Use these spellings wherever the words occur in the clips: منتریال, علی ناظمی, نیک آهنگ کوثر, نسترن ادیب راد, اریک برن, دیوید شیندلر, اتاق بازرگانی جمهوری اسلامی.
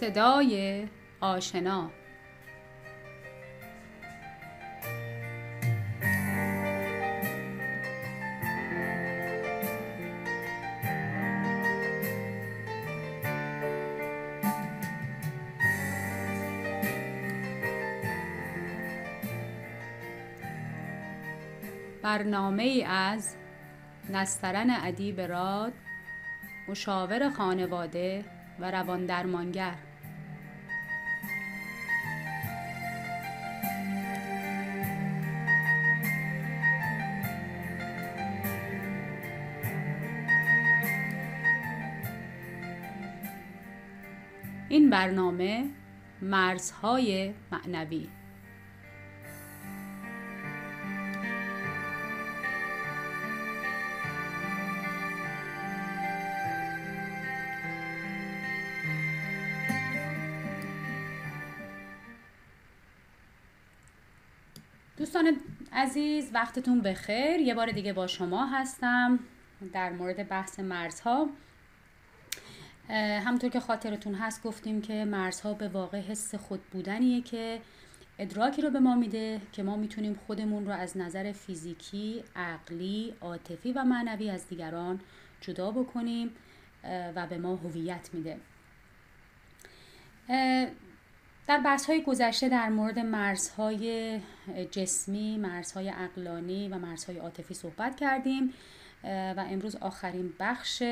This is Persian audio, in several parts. صدای آشنا. برنامه از نسترن ادیب راد، مشاور خانواده و رواندرمانگر. این برنامه مرزهای معنوی. دوستان عزیز، وقتتون بخیر. یه بار دیگه با شما هستم در مورد بحث مرزها. همونطور که خاطرتون هست گفتیم که مرزها به واقع حس خود بودنیه که ادراکی رو به ما میده که ما میتونیم خودمون رو از نظر فیزیکی، عقلی، عاطفی و معنوی از دیگران جدا بکنیم و به ما هویت میده. در بحث‌های گذشته در مورد مرزهای جسمی، مرزهای عقلانی و مرزهای عاطفی صحبت کردیم و امروز آخرین بخش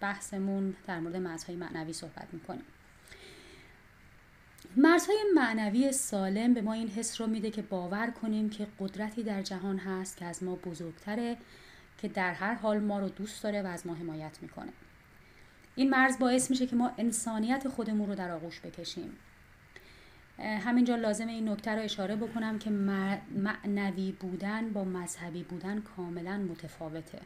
بحثمون در مورد مرزهای معنوی صحبت می‌کنیم. مرزهای معنوی سالم به ما این حس رو میده که باور کنیم که قدرتی در جهان هست که از ما بزرگتره، که در هر حال ما رو دوست داره و از ما حمایت می‌کنه. این مرز باعث میشه که ما انسانیت خودمون رو در آغوش بکشیم. همینجا لازم این نکته رو اشاره بکنم که معنوی بودن با مذهبی بودن کاملا متفاوته.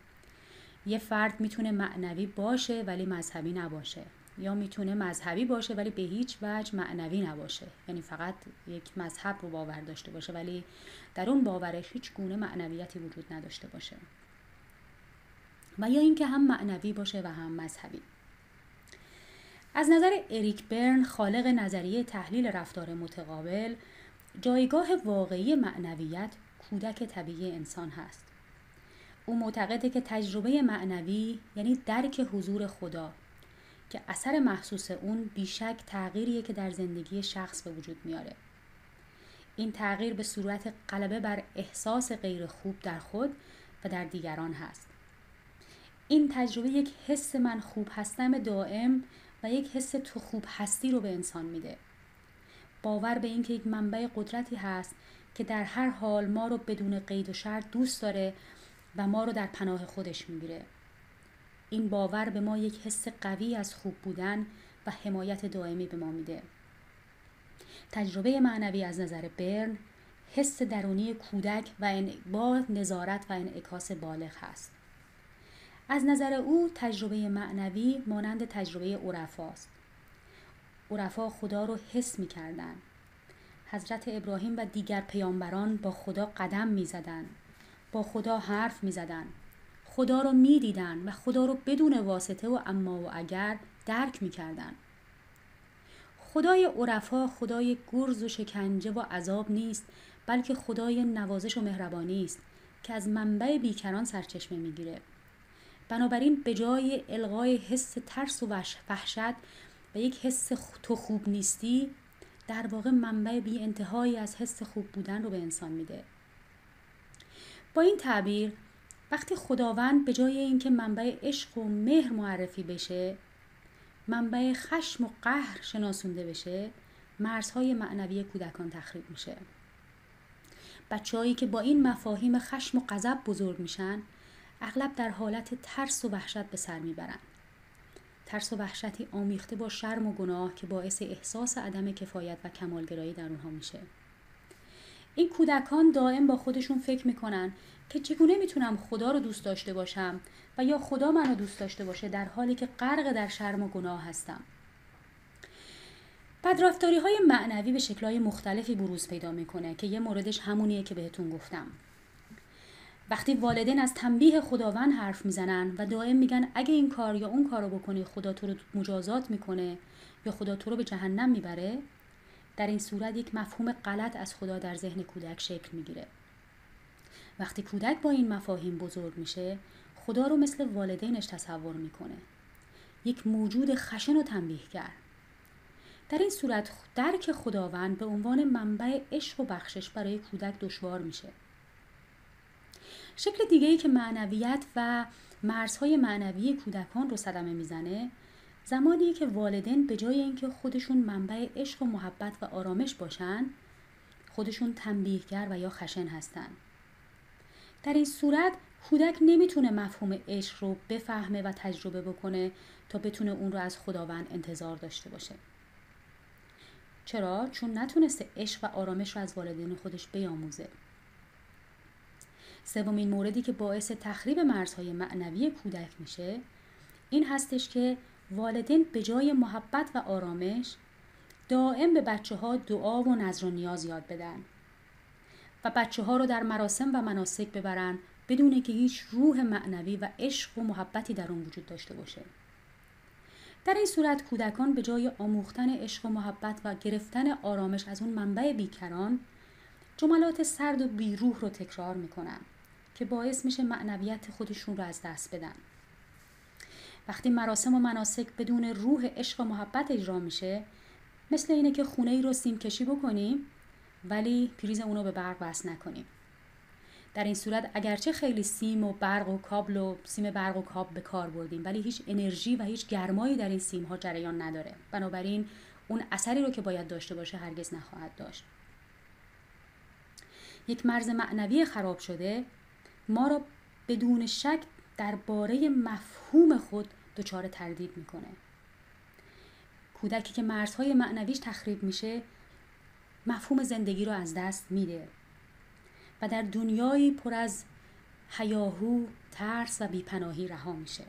یه فرد میتونه معنوی باشه ولی مذهبی نباشه، یا میتونه مذهبی باشه ولی به هیچ وجه معنوی نباشه، یعنی فقط یک مذهب رو باور داشته باشه ولی در اون باورش هیچ گونه معنویتی وجود نداشته باشه، و یا اینکه هم معنوی باشه و هم مذهبی. از نظر اریک برن، خالق نظریه تحلیل رفتار متقابل، جایگاه واقعی معنویت کودک طبیعی انسان هست. او معتقده که تجربه معنوی یعنی درک حضور خدا که اثر محسوس اون بیشک تغییریه که در زندگی شخص به وجود میاره. این تغییر به صورت غلبه بر احساس غیر خوب در خود و در دیگران هست. این تجربه یک حس من خوب هستم دائم و یک حس تو خوب هستی رو به انسان میده. باور به این که یک منبع قدرتی هست که در هر حال ما رو بدون قید و شرط دوست داره و ما رو در پناه خودش میگیره. این باور به ما یک حس قوی از خوب بودن و حمایت دائمی به ما میده. تجربه معنوی از نظر برن، حس درونی کودک و با نظارت و انعکاس بالغ هست. از نظر او تجربه معنوی مانند تجربه عرفاست. عرفا خدا رو حس می کردن. حضرت ابراهیم و دیگر پیامبران با خدا قدم می زدن. با خدا حرف می زدن. خدا رو می دیدن و خدا رو بدون واسطه و اما و اگر درک می کردن. خدای عرفا خدای گرز و شکنجه و عذاب نیست، بلکه خدای نوازش و مهربانی است که از منبع بیکران سرچشمه می گیره. بنابراین به جای الغای حس ترس و وحشت و یک حس تو خوب نیستی، در واقع منبع بی انتهایی از حس خوب بودن رو به انسان میده. با این تعبیر، وقتی خداوند به جای اینکه منبع عشق و مهر معرفی بشه، منبع خشم و قهر شناسونده بشه، مرزهای معنوی کودکان تخریب میشه. بچه‌هایی که با این مفاهیم خشم و غضب بزرگ میشن، اغلب در حالت ترس و وحشت به سر میبرند. ترس و وحشتی آمیخته با شرم و گناه که باعث احساس عدم کفایت و کمالگرایی در اونها میشه. این کودکان دائم با خودشون فکر میکنن که چگونه میتونم خدا رو دوست داشته باشم و یا خدا منو دوست داشته باشه، در حالی که غرق در شرم و گناه هستم. بدرفتاری های معنوی به شکلهای مختلفی بروز پیدا میکنه که یه موردش همونیه که بهتون گفتم. وقتی والدین از تنبیه خداوند حرف میزنن و دائم میگن اگه این کار یا اون کار رو بکنی خدا تو رو مجازات میکنه یا خدا تو رو به جهنم میبره؟ در این صورت یک مفهوم غلط از خدا در ذهن کودک شکل میگیره. وقتی کودک با این مفاهیم بزرگ میشه، خدا رو مثل والدینش تصور میکنه، یک موجود خشن و تنبیهگر. در این صورت درک خداوند به عنوان منبع عشق و بخشش برای کودک دشوار میشه. شکل دیگه‌ای که معنویت و مرزهای معنوی کودکان رو صدمه میزنه، زمانی که والدین به جای اینکه خودشون منبع عشق و محبت و آرامش باشن، خودشون تنبیهگر و یا خشن هستن. در این صورت کودک نمیتونه مفهوم عشق رو بفهمه و تجربه بکنه تا بتونه اون رو از خداوند انتظار داشته باشه. چرا؟ چون نتونسته عشق و آرامش رو از والدین خودش بیاموزه. سومین موردی که باعث تخریب مرزهای معنوی کودک میشه این هستش که والدین به جای محبت و آرامش دائم به بچه ها دعا و نذر و نیاز یاد بدن و بچه ها رو در مراسم و مناسک ببرن بدون اینکه هیچ روح معنوی و عشق و محبتی در اون وجود داشته باشه. در این صورت کودکان به جای آموختن عشق و محبت و گرفتن آرامش از اون منبع بیکران، جملات سرد و بیروح رو تکرار میکنن که باعث میشه معنویت خودشون رو از دست بدن. وقتی مراسم و مناسک بدون روح عشق و محبت اجرا میشه، مثل اینه که خونه ای رو سیم کشی بکنیم ولی پریز اونو به برق وصل نکنیم. در این صورت اگرچه خیلی سیم و برق و کابل و سیم برق و کابل به کار بردیم، ولی هیچ انرژی و هیچ گرمایی در این سیم ها جریان نداره، بنابراین اون اثری رو که باید داشته باشه هرگز نخواهد داشت. یک مرز معنوی خراب شده ما را بدون شک درباره مفهوم خود دچار تردید میکنه. کودکی که مرزهای معنویش تخریب میشه مفهوم زندگی رو از دست میده و در دنیایی پر از هیاهو، ترس و بیپناهی رها میشه.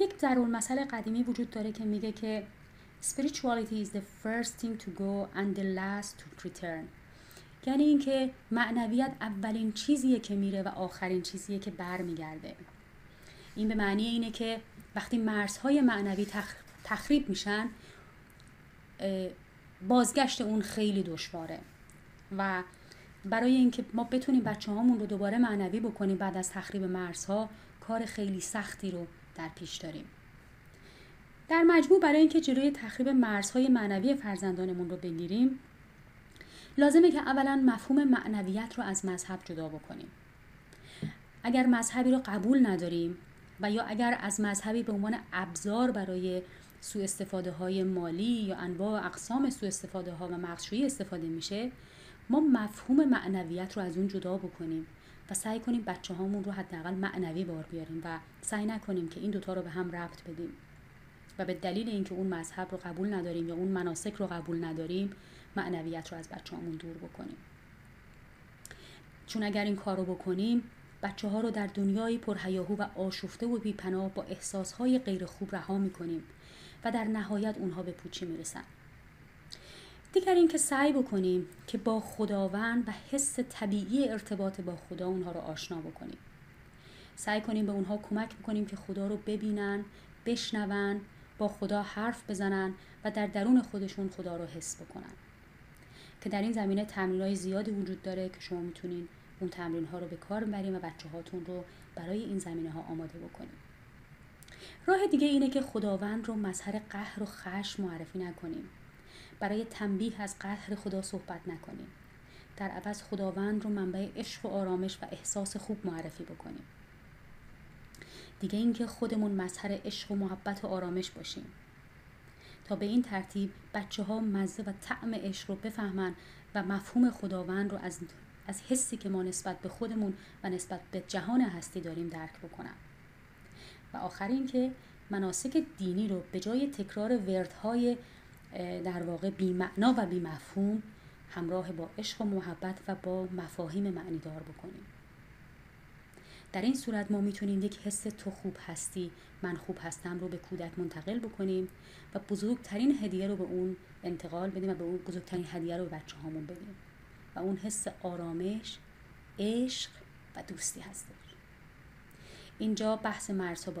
یک ضرورمثل قدیمی وجود داره که میگه که spirituality is the first thing to go and the last to return. یعنی اینکه معنویت اولین چیزیه که میره و آخرین چیزیه که برمیگرده. این به معنی اینه که وقتی مرزهای معنوی تخریب میشن، بازگشت اون خیلی دشواره و برای اینکه ما بتونیم بچه‌هامون رو دوباره معنوی بکنیم بعد از تخریب مرزها، کار خیلی سختی رو در پیش داریم. در مجموع برای اینکه جلوی تخریب مرزهای معنوی فرزندانمون رو بگیریم، لازمه که اولا مفهوم معنویت رو از مذهب جدا بکنیم. اگر مذهبی رو قبول نداریم و یا اگر از مذهبی به عنوان ابزار برای سوء استفاده های مالی یا انواع اقسام سوء استفاده ها و مغشویی استفاده میشه، ما مفهوم معنویت رو از اون جدا بکنیم و سعی کنیم بچه هامون رو حداقل معنوی بار بیاریم و سعی نکنیم که این دوتا رو به هم ربط بدیم و به دلیل اینکه اون مذهب رو قبول نداریم یا اون مناسک رو قبول نداریم معنویت رو از بچه‌هامون دور بکنیم. چون اگر این کار رو بکنیم بچه‌ها رو در دنیایی پرهیاهو و آشفته و بی‌پناه با احساس‌های غیر خوب رها می‌کنیم و در نهایت اونها به پوچی میرسن. دیگر این که سعی بکنیم که با خداوند و حس طبیعی ارتباط با خدا اونها رو آشنا بکنیم. سعی کنیم به اونها کمک بکنیم که خدا رو ببینن، بشنون، با خدا حرف بزنن و در درون خودشون خدا رو حس بکنن. که در این زمینه تمرین‌های زیادی وجود داره که شما میتونین اون تمرین‌ها رو به کار ببرین و بچه‌هاتون رو برای این زمینه‌ها آماده بکنین. راه دیگه اینه که خداوند رو مظهر قهر و خشم معرفی نکنیم. برای تنبیه از قهر خدا صحبت نکنیم. در عوض خداوند رو منبع عشق و آرامش و احساس خوب معرفی بکنیم. دیگه اینکه خودمون مظهر عشق و محبت و آرامش باشیم. تا به این ترتیب بچه‌ها مزه و طعم عشق رو بفهمن و مفهوم خداوند رو از حسی که ما نسبت به خودمون و نسبت به جهان هستی داریم درک بکنن. و آخر این که مناسک دینی رو به جای تکرار وردهای در واقع بی‌معنا و بی‌مفهوم همراه با عشق و محبت و با مفاهیم معنی دار بکنیم. در این صورت ما میتونیم یک حس تو خوب هستی، من خوب هستم رو به کودک منتقل بکنیم و بزرگترین هدیه رو به اون انتقال بدیم و به اون بزرگترین هدیه رو به بچه‌هامون بدیم و اون حس آرامش، عشق و دوستی هستش. اینجا بحث مرزها به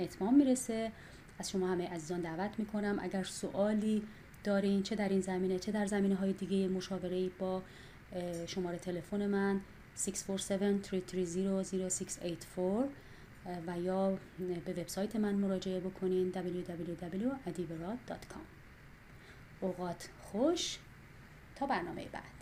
اتمام میرسه از شما همه عزیزان دعوت میکنم اگر سوالی دارین، چه در این زمینه چه در زمینه های دیگه مشاوره، با شماره تلفن من 647-330-0684 و یا به وبسایت من مراجعه بکنین www.adibrad.com. اوقات خوش تا برنامه بعد.